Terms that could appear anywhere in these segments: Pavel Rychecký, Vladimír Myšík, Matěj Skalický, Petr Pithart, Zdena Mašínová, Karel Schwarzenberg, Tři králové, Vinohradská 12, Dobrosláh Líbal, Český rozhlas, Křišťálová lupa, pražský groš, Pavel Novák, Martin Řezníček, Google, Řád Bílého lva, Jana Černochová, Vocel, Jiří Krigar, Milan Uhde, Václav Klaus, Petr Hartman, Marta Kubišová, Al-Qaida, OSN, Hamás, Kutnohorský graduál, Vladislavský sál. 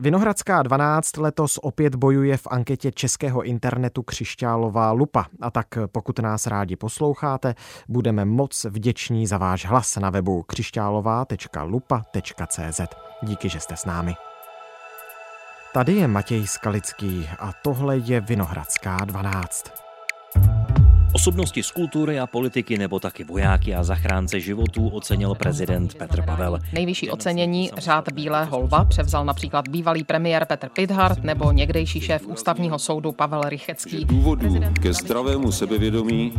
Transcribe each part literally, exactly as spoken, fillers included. Vinohradská dvanáct letos opět bojuje v anketě českého internetu Křišťálová lupa. A tak pokud nás rádi posloucháte, budeme moc vděční za váš hlas na webu křišťálová tečka lupa tečka cé zet. Díky, že jste s námi. Tady je Matěj Skalický a tohle je Vinohradská dvanáct. Osobnosti z kultury a politiky nebo taky vojáky a zachránce životů ocenil prezident Petr Pavel. Nejvyšší ocenění Řád Bílého lva převzal například bývalý premiér Petr Pithart nebo někdejší šéf ústavního soudu Pavel Rychecký. Důvodů ke zdravému sebevědomí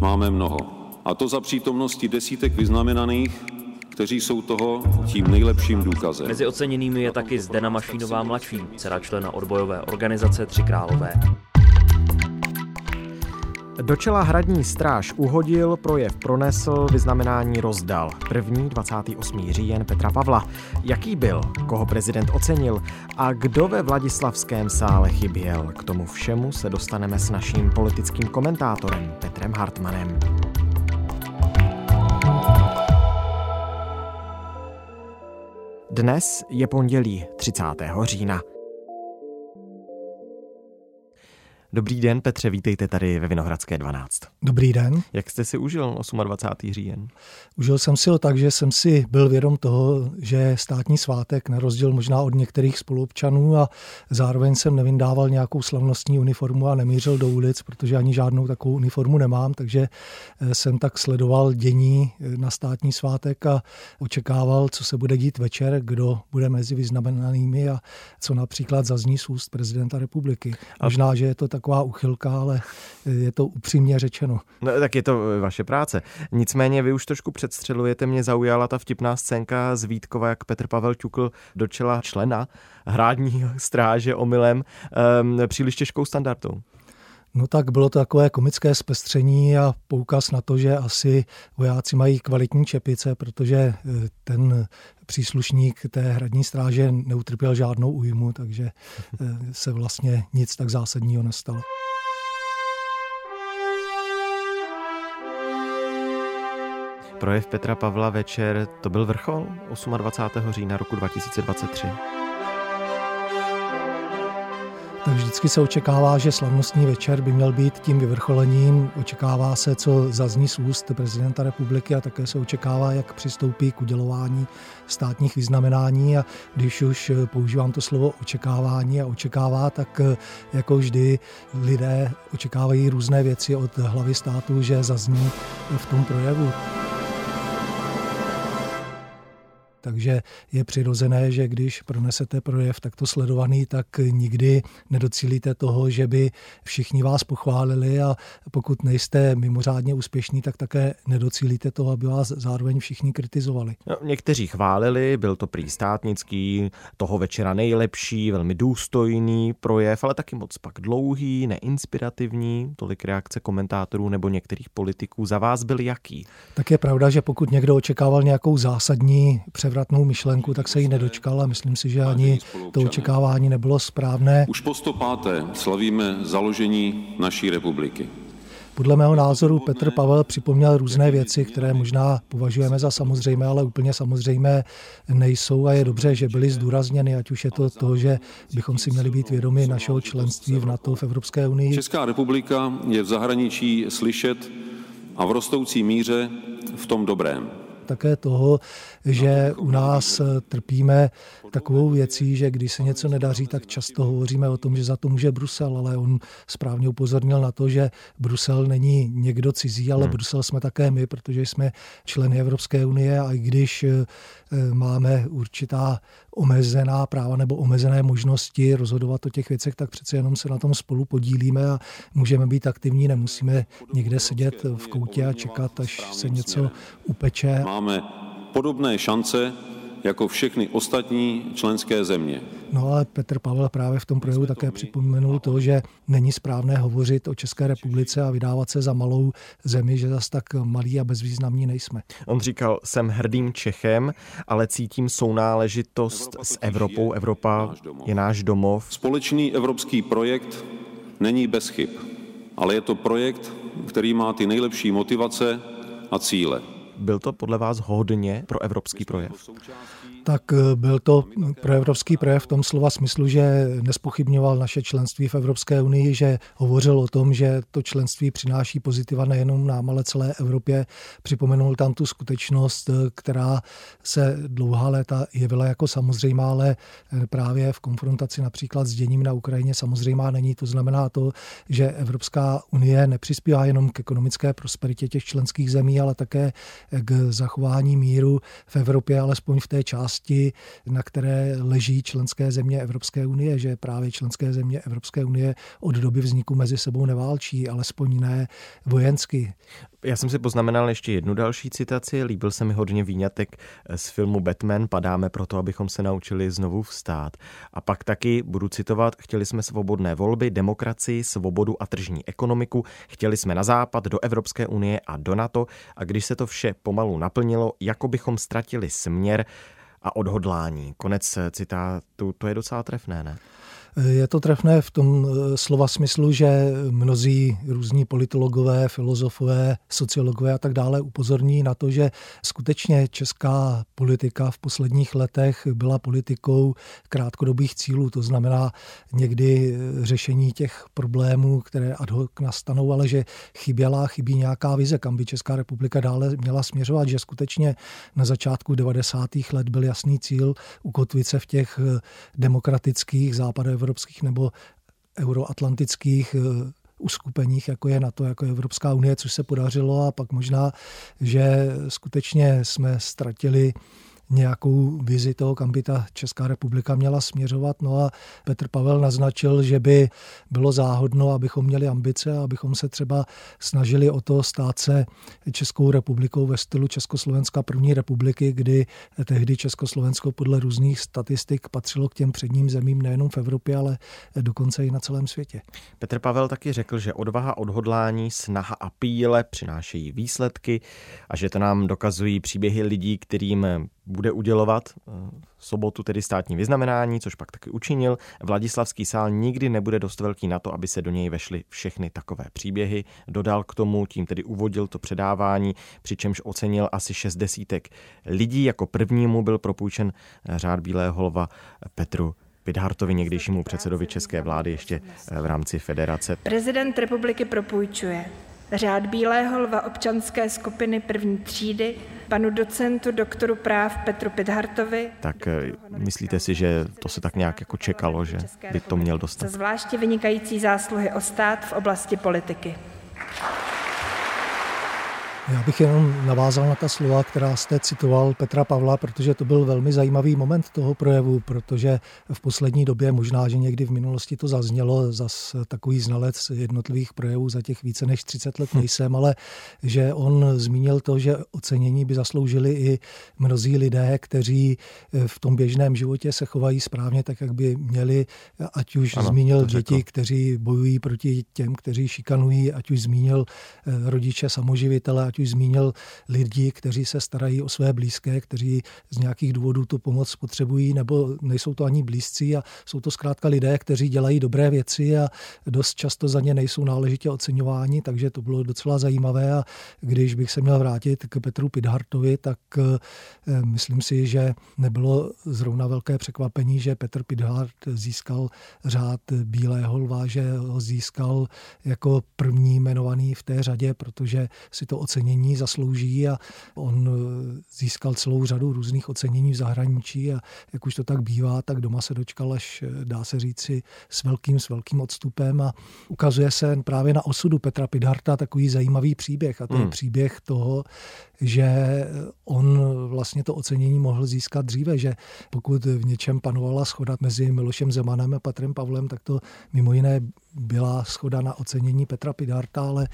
máme mnoho. A to za přítomnosti desítek vyznamenaných, kteří jsou toho tím nejlepším důkazem. Mezi oceněnými je taky Zdena Mašínová mladší, dcera člena odbojové organizace Tři králové. Do čela hradní stráž uhodil, projev pronesl, vyznamenání rozdal. První, dvacátého osmého října Petra Pavla. Jaký byl, koho prezident ocenil a kdo ve Vladislavském sále chyběl? K tomu všemu se dostaneme s naším politickým komentátorem Petrem Hartmanem. Dnes je pondělí třicátého října. Dobrý den, Petře, vítejte tady ve Vinohradské dvanáct. Dobrý den. Jak jste si užil dvacátého osmého října? Užil jsem si ho tak, že jsem si byl vědom toho, že státní svátek, na rozdíl možná od některých spoluobčanů, a zároveň jsem nevyndával nějakou slavnostní uniformu a nemířil do ulic, protože ani žádnou takovou uniformu nemám, takže jsem tak sledoval dění na státní svátek a očekával, co se bude dít večer, kdo bude mezi vyznamenanými a co například zazní z úst prezidenta republiky. Možná, že je to tak taková uchylka, ale je to upřímně řečeno. No, tak je to vaše práce. Nicméně vy už trošku předstřelujete, mě zaujala ta vtipná scénka z Vítkova, jak Petr Pavel ťukl do čela člena hradní stráže omylem um, příliš těžkou standardou. No tak bylo to takové komické zpestření a poukaz na to, že asi vojáci mají kvalitní čepice, protože ten příslušník té hradní stráže neutrpěl žádnou újmu, takže se vlastně nic tak zásadního nestalo. Projev Petra Pavla večer, to byl vrchol dvacátého osmého října roku dva tisíce dvacet tři. Tak vždycky se očekává, že slavnostní večer by měl být tím vyvrcholením. Očekává se, co zazní z úst prezidenta republiky, a také se očekává, jak přistoupí k udělování státních vyznamenání. A když už používám to slovo očekávání a očekává, tak jako vždy lidé očekávají různé věci od hlavy státu, že zazní v tom projevu. Takže je přirozené, že když pronesete projev takto sledovaný, tak nikdy nedocílíte toho, že by všichni vás pochválili, a pokud nejste mimořádně úspěšní, tak také nedocílíte toho, aby vás zároveň všichni kritizovali. No, někteří chválili, byl to prý státnický, toho večera nejlepší, velmi důstojný projev, ale taky moc pak dlouhý, neinspirativní, tolik reakce komentátorů nebo některých politiků. Za vás byl jaký? Tak je pravda, že pokud někdo očekával nějakou zásadní převratnou myšlenku, tak se jí nedočkal, a myslím si, že ani to očekávání nebylo správné. Už po stopáté slavíme založení naší republiky. Podle mého názoru Petr Pavel připomněl různé věci, které možná považujeme za samozřejmé, ale úplně samozřejmé nejsou, a je dobře, že byly zdůrazněny, ať už je to to, že bychom si měli být vědomi našeho členství v NATO, v Evropské unii. Česká republika je v zahraničí slyšet a v rostoucí míře v tom dobrém. Také toho, že u nás trpíme takovou věcí, že když se něco nedaří, tak často hovoříme o tom, že za to může Brusel, ale on správně upozornil na to, že Brusel není někdo cizí, ale hmm. Brusel jsme také my, protože jsme členy Evropské unie, a i když máme určitá omezená práva nebo omezené možnosti rozhodovat o těch věcech, tak přece jenom se na tom spolu podílíme a můžeme být aktivní, nemusíme někde sedět v koutě a čekat, až se něco upeče. Máme podobné šance jako všechny ostatní členské země. No ale Petr Pavel právě v tom projevu také připomenul to, že není správné hovořit o České republice a vydávat se za malou zemi, že zas tak malí a bezvýznamní nejsme. On říkal, jsem hrdým Čechem, ale cítím sounáležitost s Evropou. Evropa je náš domov. Společný evropský projekt není bez chyb, ale je to projekt, který má ty nejlepší motivace a cíle. Byl to podle vás hodně pro evropský projev? tak byl to proevropský projev v tom slova smyslu, že nespochybňoval naše členství v Evropské unii, že hovořil o tom, že to členství přináší pozitiva nejenom nám, ale celé Evropě. Připomenul tam tu skutečnost, která se dlouhá léta jevila jako samozřejmá, ale právě v konfrontaci například s děním na Ukrajině samozřejmá není. To znamená to, že Evropská unie nepřispívá jenom k ekonomické prosperitě těch členských zemí, ale také k zachování míru v Evropě, alespoň v té části, na které leží členské země Evropské unie, že právě členské země Evropské unie od doby vzniku mezi sebou neválčí, alespoň ne vojensky. Já jsem si poznamenal ještě jednu další citaci. Líbil se mi hodně výňatek z filmu Batman. Padáme proto, abychom se naučili znovu vstát. A pak taky budu citovat, chtěli jsme svobodné volby, demokracii, svobodu a tržní ekonomiku. Chtěli jsme na západ, do Evropské unie a do NATO. A když se to vše pomalu naplnilo, jako bychom ztratili směr a odhodlání. Konec citátu. To je docela trefné, ne? Je to trefné v tom slova smyslu, že mnozí různí politologové, filozofové, sociologové a tak dále upozorní na to, že skutečně česká politika v posledních letech byla politikou krátkodobých cílů, to znamená někdy řešení těch problémů, které ad hoc nastanou, ale že chyběla, chybí nějaká vize, kam by Česká republika dále měla směřovat, že skutečně na začátku devadesátých let byl jasný cíl ukotvit se v těch demokratických západech evropských nebo euroatlantických uskupeních, jako je NATO, jako je Evropská unie, což se podařilo, a pak možná, že skutečně jsme ztratili nějakou vizi toho, kam by ta Česká republika měla směřovat. No a Petr Pavel naznačil, že by bylo záhodno, abychom měli ambice, abychom se třeba snažili o to stát se Českou republikou ve stylu Československa první republiky, kdy tehdy Československo podle různých statistik patřilo k těm předním zemím nejenom v Evropě, ale dokonce i na celém světě. Petr Pavel taky řekl, že odvaha, odhodlání, snaha a píle přinášejí výsledky a že to nám dokazují příběhy lidí, kterým bude udělovat v sobotu tedy státní vyznamenání, což pak taky učinil. Vladislavský sál nikdy nebude dost velký na to, aby se do něj vešly všechny takové příběhy. Dodal k tomu, tím tedy uvodil to předávání, přičemž ocenil asi šest desítek lidí. Jako prvnímu byl propůjčen Řád Bílého lva Petru Pithartovi, někdejšímu předsedovi české vlády ještě v rámci federace. Prezident republiky propůjčuje Řád Bílého lva občanské skupiny první třídy panu docentu doktoru práv Petru Pithartovi. Tak myslíte si, že to se tak nějak jako čekalo, že by to měl dostat? Za zvláště vynikající zásluhy o stát v oblasti politiky. Já bych jenom navázal na ta slova, která jste citoval Petra Pavla, protože to byl velmi zajímavý moment toho projevu, protože v poslední době, možná, že někdy v minulosti to zaznělo, zas takový znalec jednotlivých projevů za těch více než třicet let nejsem, ale že on zmínil to, že ocenění by zasloužili i mnozí lidé, kteří v tom běžném životě se chovají správně tak, jak by měli, ať už ano, zmínil děti, kteří bojují proti těm, kteří šikanují, ať už zmínil rodiče samoživitele, ať už zmínil lidi, kteří se starají o své blízké, kteří z nějakých důvodů tu pomoc potřebují, nebo nejsou to ani blízcí a jsou to zkrátka lidé, kteří dělají dobré věci a dost často za ně nejsou náležitě oceňováni, takže to bylo docela zajímavé. A když bych se měl vrátit k Petru Pithartovi, tak myslím si, že nebylo zrovna velké překvapení, že Petr Pithart získal Řád Bílého lva, že ho získal jako první jmenovaný v té řadě, protože si to oceňoval ocenění zaslouží a on získal celou řadu různých ocenění v zahraničí a jak už to tak bývá, tak doma se dočkal až, dá se říci, s velkým, s velkým odstupem a ukazuje se právě na osudu Petra Pitharta takový zajímavý příběh a to je hmm. příběh toho, že on vlastně to ocenění mohl získat dříve, že pokud v něčem panovala shoda mezi Milošem Zemanem a Petrem Pavlem, tak to mimo jiné byla shoda na ocenění Petra Pitharta, ale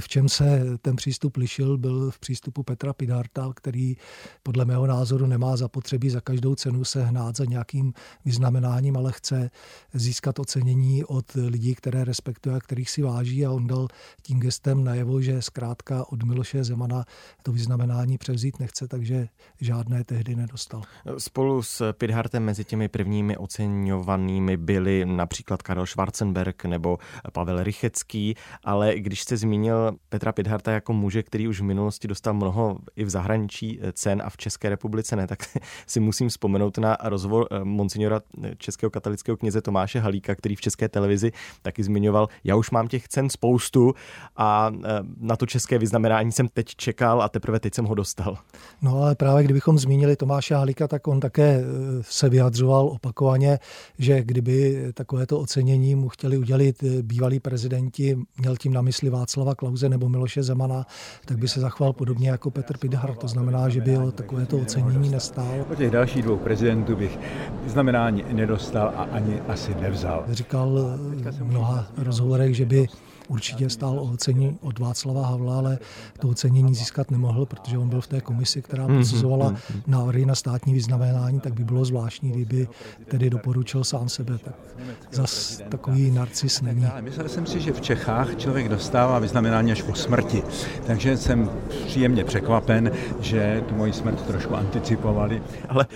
v čem se ten přístup lišil, byl v přístupu Petra Pitharta, který podle mého názoru nemá zapotřebí za každou cenu se hnát za nějakým vyznamenáním, ale chce získat ocenění od lidí, které respektuje a kterých si váží a on dal tím gestem najevo, že zkrátka od Miloše Zemana to vyznamenání vyznamenání převzít nechce, takže žádné tehdy nedostal. Spolu s Pithartem mezi těmi prvními oceňovanými byli například Karel Schwarzenberg nebo Pavel Rychecký, ale když jste zmínil Petra Pitharta jako muže, který už v minulosti dostal mnoho i v zahraničí cen a v České republice ne, tak si musím vzpomenout na rozhovor monsignora českého katolického kněze Tomáše Halíka, který v České televizi taky zmiňoval, já už mám těch cen spoustu a na to české vyznamenání jsem teď čekal a teprve teď jsem ho dostal. No ale právě kdybychom zmínili Tomáše Halíka, tak on také se vyjadřoval opakovaně, že kdyby takovéto ocenění mu chtěli udělit bývalí prezidenti, měl tím na mysli Václava Klause nebo Miloše Zemana, tak by se zachoval podobně jako Petr Pithart. To znamená, že by o takovéto ocenění nestálo. Po těch dalších dvou prezidentů bych vyznamenání nedostal a ani asi nevzal. Říkal v mnoha rozhovorech, že by určitě stál o ocenění od Václava Havla, ale to ocenění získat nemohl, protože on byl v té komisi, která posuzovala návrhy na státní vyznamenání, tak by bylo zvláštní, kdyby tedy doporučil sám sebe. Tak zas takový narcis není. Myslel jsem si, že v Čechách člověk dostává vyznamenání až po smrti, takže jsem příjemně překvapen, že tu moji smrt trošku anticipovali. Ale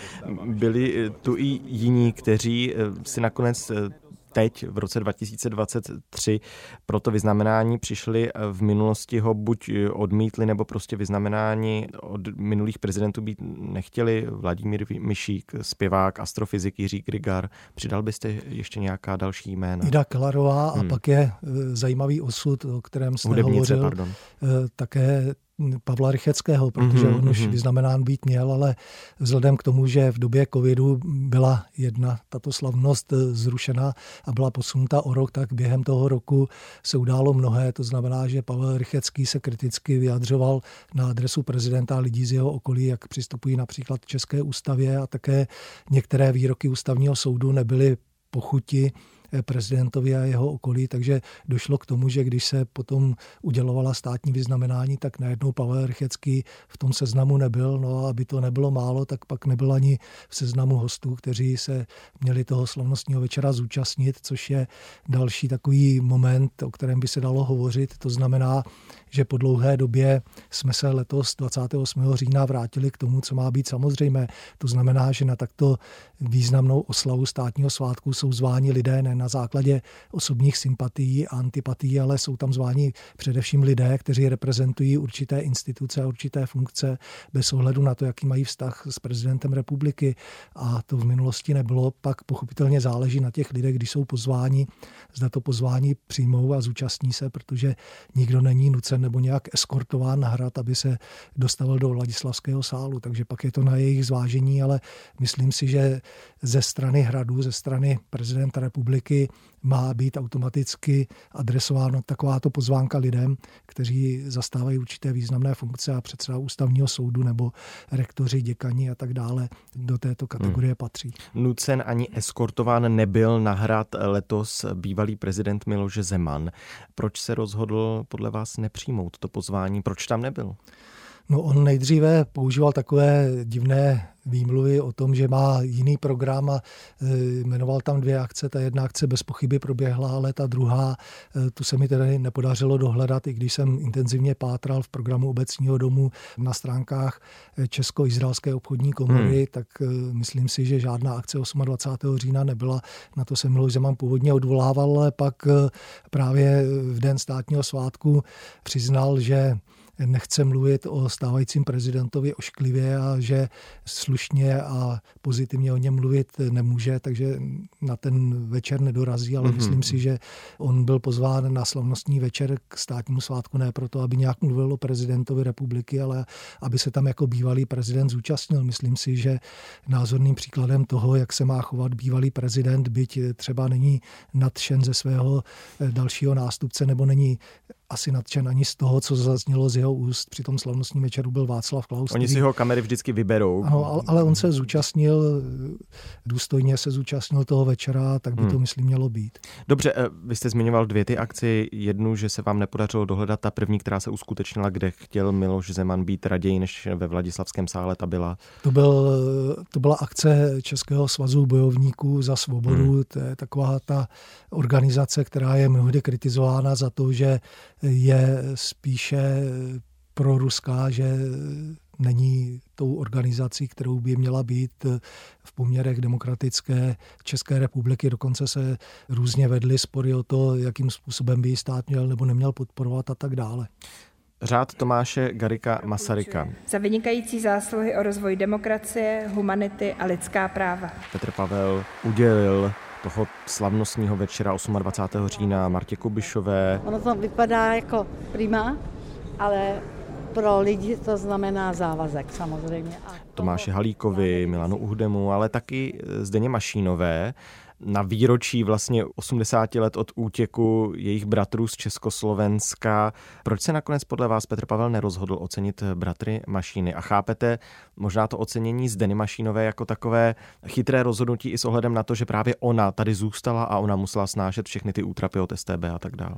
byli tu i jiní, kteří si nakonec teď v roce dva tisíce dvacet tři pro to vyznamenání přišli, v minulosti ho buď odmítli, nebo prostě vyznamenání od minulých prezidentů být nechtěli. Vladimír Myšík, zpěvák, astrofyzik Jiří Krigar. Přidal byste ještě nějaká další jména? Ida Klarová hmm. a pak je zajímavý osud, o kterém jste Hudebnice, hovořil, také Pavla Rycheckého, protože mm-hmm, on už mm-hmm. vyznamenán být měl, ale vzhledem k tomu, že v době covidu byla jedna tato slavnost zrušena a byla posunuta o rok, tak během toho roku se událo mnohé. To znamená, že Pavel Rychecký se kriticky vyjadřoval na adresu prezidenta lidí z jeho okolí, jak přistupují například k České ústavě, a také některé výroky ústavního soudu nebyly po chuti prezidentovi a jeho okolí, takže došlo k tomu, že když se potom udělovala státní vyznamenání, tak najednou Pavel Rychecký v tom seznamu nebyl. No a aby to nebylo málo, tak pak nebyl ani v seznamu hostů, kteří se měli toho slavnostního večera zúčastnit, což je další takový moment, o kterém by se dalo hovořit. To znamená, že po dlouhé době jsme se letos dvacátého osmého října vrátili k tomu, co má být samozřejmé. To znamená, že na takto významnou oslavu státního svátku jsou zváni lidé ne na základě osobních sympatií a antipatií, ale jsou tam zváni především lidé, kteří reprezentují určité instituce a určité funkce bez ohledu na to, jaký mají vztah s prezidentem republiky. A to v minulosti nebylo. Pak pochopitelně záleží na těch lidech, když jsou pozváni, zda to pozvání přijmou a zúčastní se, protože nikdo není nucen nebo nějak eskortován na hrad, aby se dostavil do Vladislavského sálu. Takže pak je to na jejich zvážení, ale myslím si, že ze strany hradu, ze strany prezidenta republiky má být automaticky adresováno takováto pozvánka lidem, kteří zastávají určité významné funkce, a předseda ústavního soudu nebo rektoři, děkani a tak dále do této kategorie hmm. patří. Nucen ani eskortován nebyl na hrad letos bývalý prezident Miloš Zeman. Proč se rozhodl podle vás nepřijmout to pozvání? Proč tam nebyl? No on nejdříve používal takové divné výmluvy o tom, že má jiný program, a jmenoval tam dvě akce. Ta jedna akce bez pochyby proběhla, ale ta druhá, tu se mi tedy nepodařilo dohledat, i když jsem intenzivně pátral v programu Obecního domu na stránkách Česko-izraelské obchodní komory, hmm. tak myslím si, že žádná akce dvacátého osmého října nebyla. Na to se Miloš Zeman původně odvolával, ale pak právě v den státního svátku přiznal, že nechce mluvit o stávajícím prezidentovi ošklivě a že slušně a pozitivně o něm mluvit nemůže, takže na ten večer nedorazí, ale mm-hmm. myslím si, že on byl pozván na slavnostní večer k státnímu svátku ne proto, aby nějak mluvil o prezidentovi republiky, ale aby se tam jako bývalý prezident zúčastnil. Myslím si, že názorným příkladem toho, jak se má chovat bývalý prezident, byť třeba není nadšen ze svého dalšího nástupce nebo není asi nadšen ani z toho, co zaznělo z jeho úst při tom slavnostním večeru, byl Václav Klaus. Oni který... si jeho kamery vždycky vyberou. Ano, ale on se zúčastnil, důstojně se zúčastnil toho večera, tak by hmm. to, myslím, mělo být. Dobře, vy jste zmiňoval dvě ty akci. Jednu, že se vám nepodařilo dohledat, ta první, která se uskutečnila, kde chtěl Miloš Zeman být raději než ve Vladislavském sále, ta byla... To, byl, to byla akce Českého svazu bojovníků za svobodu. Hmm. To je taková ta organizace, která je mnohdy kritizována za to, že je spíše proruská, že není tou organizací, kterou by měla být v poměrech demokratické České republiky. Dokonce se různě vedly spory o to, jakým způsobem by stát měl nebo neměl podporovat a tak dále. Řád Tomáše Garrigua Masaryka. Za vynikající zásluhy o rozvoj demokracie, humanity a lidská práva. Petr Pavel udělil toho slavnostního večera dvacátého osmého října Martě Kubišové. Ono to vypadá jako prima, ale pro lidi to znamená závazek samozřejmě. A Tomáši Halíkovi, Milanu Uhdemu, ale taky Zdeně Mašínové na výročí vlastně osmdesáti let od útěku jejich bratrů z Československa. Proč se nakonec podle vás Petr Pavel nerozhodl ocenit bratry Mašíny? A chápete možná to ocenění Zdeny Mašínové jako takové chytré rozhodnutí i s ohledem na to, že právě ona tady zůstala a ona musela snášet všechny ty útrapy od S T B a tak dále?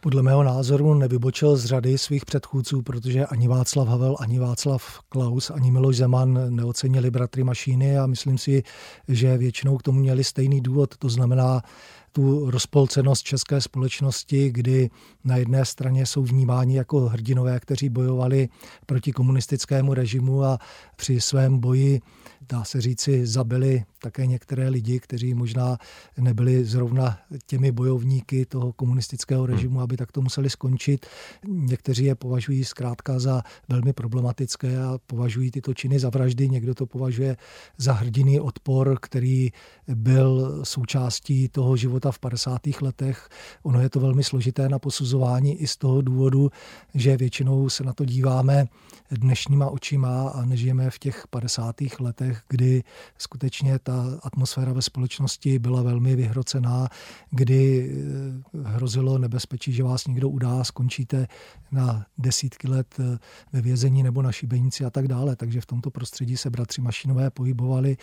Podle mého názoru nevybočil z řady svých předchůdců, protože ani Václav Havel, ani Václav Klaus, ani Miloš Zeman neocenili bratry Mašíny a myslím si, že většinou k tomu měli stejný důvod, to znamená tu rozpolcenost české společnosti, kdy na jedné straně jsou vnímáni jako hrdinové, kteří bojovali proti komunistickému režimu a při svém boji, dá se říci, zabili také některé lidi, kteří možná nebyli zrovna těmi bojovníky toho komunistického režimu, aby takto museli skončit. Někteří je považují zkrátka za velmi problematické a považují tyto činy za vraždy. Někdo to považuje za hrdinný odpor, který byl součástí toho života v padesátých letech. Ono je to velmi složité na posuzování i z toho důvodu, že většinou se na to díváme dnešníma očima a nežijeme v těch padesátých letech, kdy skutečně ta atmosféra ve společnosti byla velmi vyhrocená, kdy hrozilo nebezpečí, že vás někdo udá, skončíte na desítky let ve vězení nebo na šibenici a tak dále. Takže v tomto prostředí se bratři Mašínové pohybovali,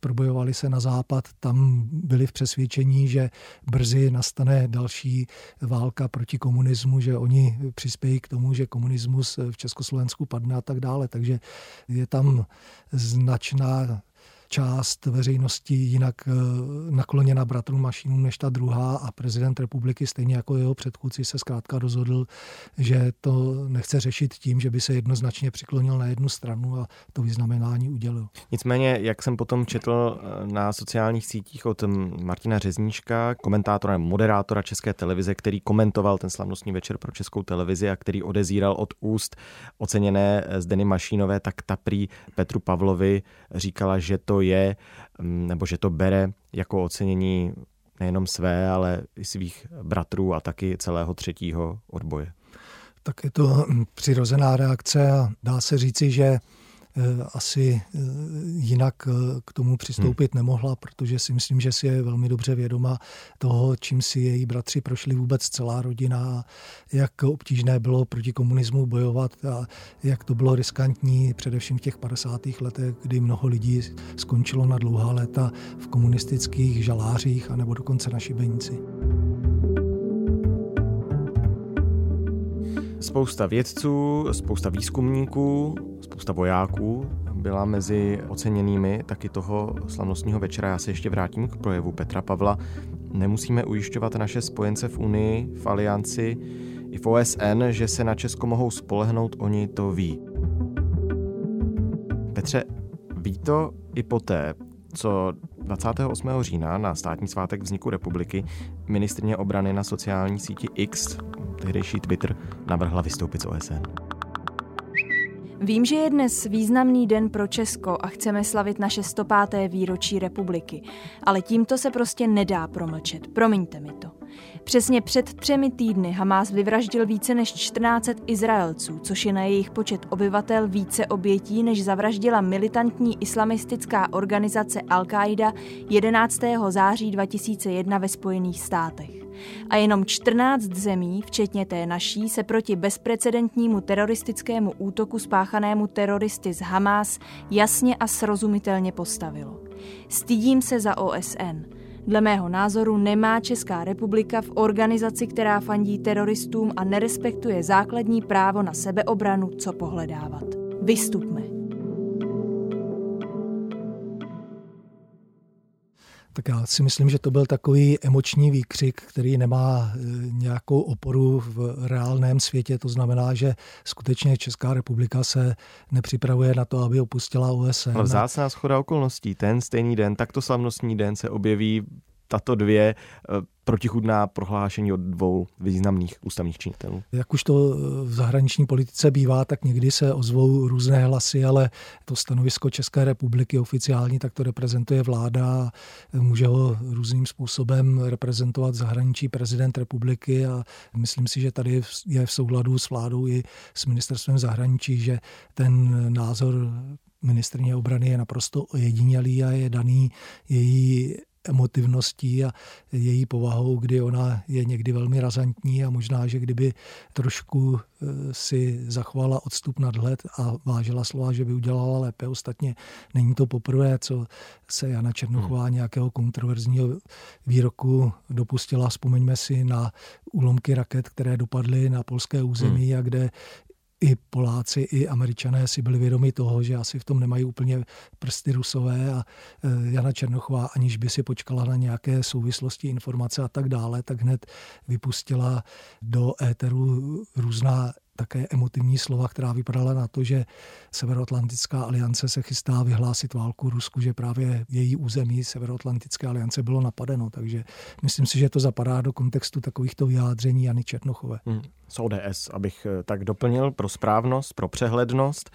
probojovali se na západ, tam byli v přesvědčení, že brzy nastane další válka proti komunismu, že oni přispějí k tomu, že komunismus v Československu padne a tak dále. Takže je tam značná část veřejnosti jinak nakloněna bratrům Mašínům než ta druhá a prezident republiky stejně jako jeho předchůdci se zkrátka rozhodl, že to nechce řešit tím, že by se jednoznačně přiklonil na jednu stranu a to vyznamenání udělil. Nicméně, jak jsem potom četl na sociálních sítích od Martina Řezníčka, komentátora, moderátora České televize, který komentoval ten slavnostní večer pro Českou televizi a který odezíral od úst oceněné Zdeny Mašínové, tak ta prý Petru Pavlovi říkala, že to je, nebo že to bere jako ocenění nejenom své, ale i svých bratrů a taky celého třetího odboje. Tak je to přirozená reakce a dá se říci, že asi jinak k tomu přistoupit hmm. nemohla, protože si myslím, že si je velmi dobře vědoma toho, čím si její bratři prošli vůbec celá rodina, jak obtížné bylo proti komunismu bojovat a jak to bylo riskantní, především v těch padesátých letech, kdy mnoho lidí skončilo na dlouhá léta v komunistických žalářích anebo dokonce na šibenici. Spousta vědců, spousta výzkumníků, spousta vojáků byla mezi oceněnými taky toho slavnostního večera. Já se ještě vrátím k projevu Petra Pavla. Nemusíme ujišťovat naše spojence v Unii, v Alianci i v O S N, že se na Česko mohou spolehnout, oni to ví. Petře, ví to i poté, co dvacátého osmého října na státní svátek vzniku republiky ministryně obrany na sociální síti X, tehdejší Twitter, navrhla vystoupit z O S N. Vím, že je dnes významný den pro Česko a chceme slavit naše sto páté výročí republiky, ale tímto se prostě nedá promlčet, promiňte mi to. Přesně před třemi týdny Hamás vyvraždil více než tisíc čtyři sta Izraelců, což je na jejich počet obyvatel více obětí, než zavraždila militantní islamistická organizace Al-Qaida jedenáctého září dva tisíce jedna ve Spojených státech. A jenom čtrnáct zemí, včetně té naší, se proti bezprecedentnímu teroristickému útoku spáchanému teroristy z Hamás jasně a srozumitelně postavilo. Stydím se za O S N. Dle mého názoru nemá Česká republika v organizaci, která fandí teroristům a nerespektuje základní právo na sebeobranu, co pohledávat. Vystupme. Tak já si myslím, že to byl takový emoční výkřik, který nemá nějakou oporu v reálném světě. To znamená, že skutečně Česká republika se nepřipravuje na to, aby opustila O S N. Ale vzácná shoda okolností. Ten stejný den, takto slavnostní den se objeví tato dvě protichůdná prohlášení od dvou významných ústavních činitelů. Jak už to v zahraniční politice bývá, tak někdy se ozvou různé hlasy, ale to stanovisko České republiky oficiální, tak to reprezentuje vláda, může ho různým způsobem reprezentovat zahraničí prezident republiky a myslím si, že tady je v souladu s vládou i s ministerstvem zahraničí, že ten názor ministryně obrany je naprosto ojedinělý a je daný její emotivností a její povahou, kdy ona je někdy velmi razantní a možná, že kdyby trošku si zachovala odstup nadhled a vážila slova, že by udělala lépe. Ostatně není to poprvé, co se Jana Černochová hmm. nějakého kontroverzního výroku dopustila. Vzpomeňme si na úlomky raket, které dopadly na polské území hmm. a kde i Poláci, i Američané si byli vědomi toho, že asi v tom nemají úplně prsty Rusové a Jana Černochová, aniž by si počkala na nějaké souvislosti, informace a tak dále, tak hned vypustila do éteru různá také emotivní slova, která vypadala na to, že Severoatlantická aliance se chystá vyhlásit válku Rusku, že právě její území Severoatlantické aliance bylo napadeno. Takže myslím si, že to zapadá do kontextu takovýchto vyjádření Jany Černochové. Hmm. S O D S, abych tak doplnil, pro správnost, pro přehlednost.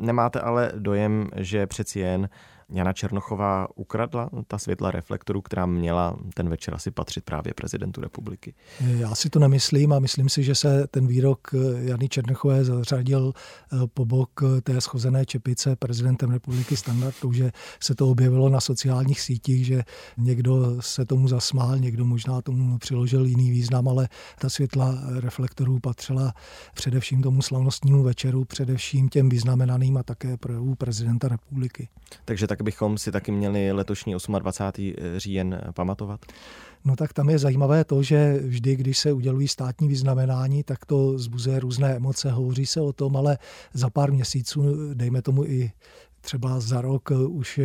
Nemáte ale dojem, že přeci jen Jana Černochová ukradla ta světla reflektoru, která měla ten večer asi patřit právě prezidentu republiky? Já si to nemyslím a myslím si, že se ten výrok Jany Černochové zařadil po bok té schozené čepice prezidentem republiky standardu, že se to objevilo na sociálních sítích, že někdo se tomu zasmál, někdo možná tomu přiložil jiný význam, ale ta světla reflektorů patřila především tomu slavnostnímu večeru, především těm vyznamenaným a také projevu prezidenta republiky. Takže tak bychom si taky měli letošní dvacátého osmého října pamatovat? No tak tam je zajímavé to, že vždy, když se udělují státní vyznamenání, tak to zbuzuje různé emoce, hovoří se o tom, ale za pár měsíců, dejme tomu i třeba za rok, už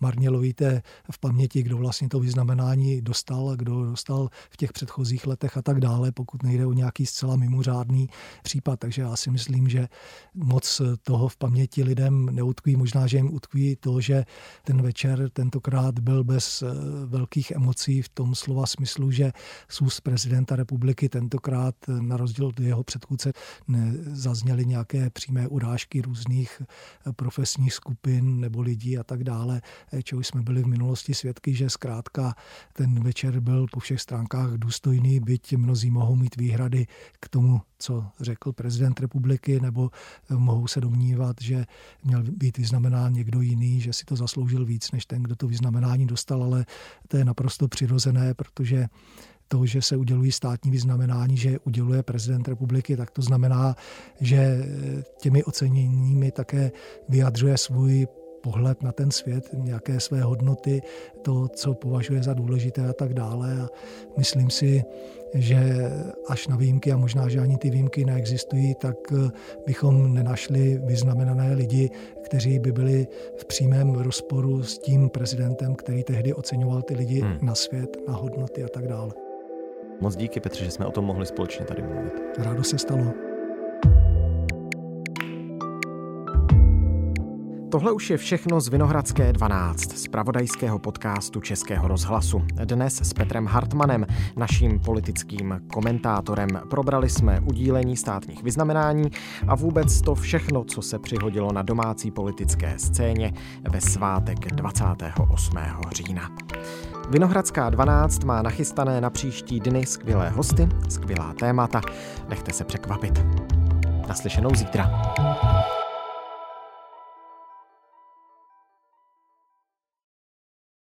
marně lovíte v paměti, kdo vlastně to vyznamenání dostal a kdo dostal v těch předchozích letech a tak dále, pokud nejde o nějaký zcela mimořádný případ. Takže já si myslím, že moc toho v paměti lidem neutkví. Možná, že jim utkví to, že ten večer tentokrát byl bez velkých emocí v tom slova smyslu, že z úst prezidenta republiky tentokrát na rozdíl od jeho předchůdce zazněly nějaké přímé urážky různých profesních skupin nebo lidí a tak dále, čeho jsme byli v minulosti svědky, že zkrátka ten večer byl po všech stránkách důstojný, byť mnozí mohou mít výhrady k tomu, co řekl prezident republiky, nebo mohou se domnívat, že měl být vyznamenán někdo jiný, že si to zasloužil víc než ten, kdo to vyznamenání dostal, ale to je naprosto přirozené, protože to, že se udělují státní vyznamenání, že uděluje prezident republiky, tak to znamená, že těmi oceněními také vyjadřuje svůj pohled na ten svět, nějaké své hodnoty, to, co považuje za důležité a tak dále. A myslím si, že až na výjimky, a možná, že ani ty výjimky neexistují, tak bychom nenašli vyznamenané lidi, kteří by byli v přímém rozporu s tím prezidentem, který tehdy oceňoval ty lidi hmm. na svět, na hodnoty a tak dále. Moc díky, Petře, že jsme o tom mohli společně tady mluvit. Rádo se stalo. Tohle už je všechno z Vinohradské dvanáct, z zpravodajského podcastu Českého rozhlasu. Dnes s Petrem Hartmanem, naším politickým komentátorem, probrali jsme udílení státních vyznamenání a vůbec to všechno, co se přihodilo na domácí politické scéně ve svátek dvacátého osmého října. Vinohradská dvanáct má nachystané na příští dny skvělé hosty, skvělá témata. Nechte se překvapit. Naslyšenou zítra.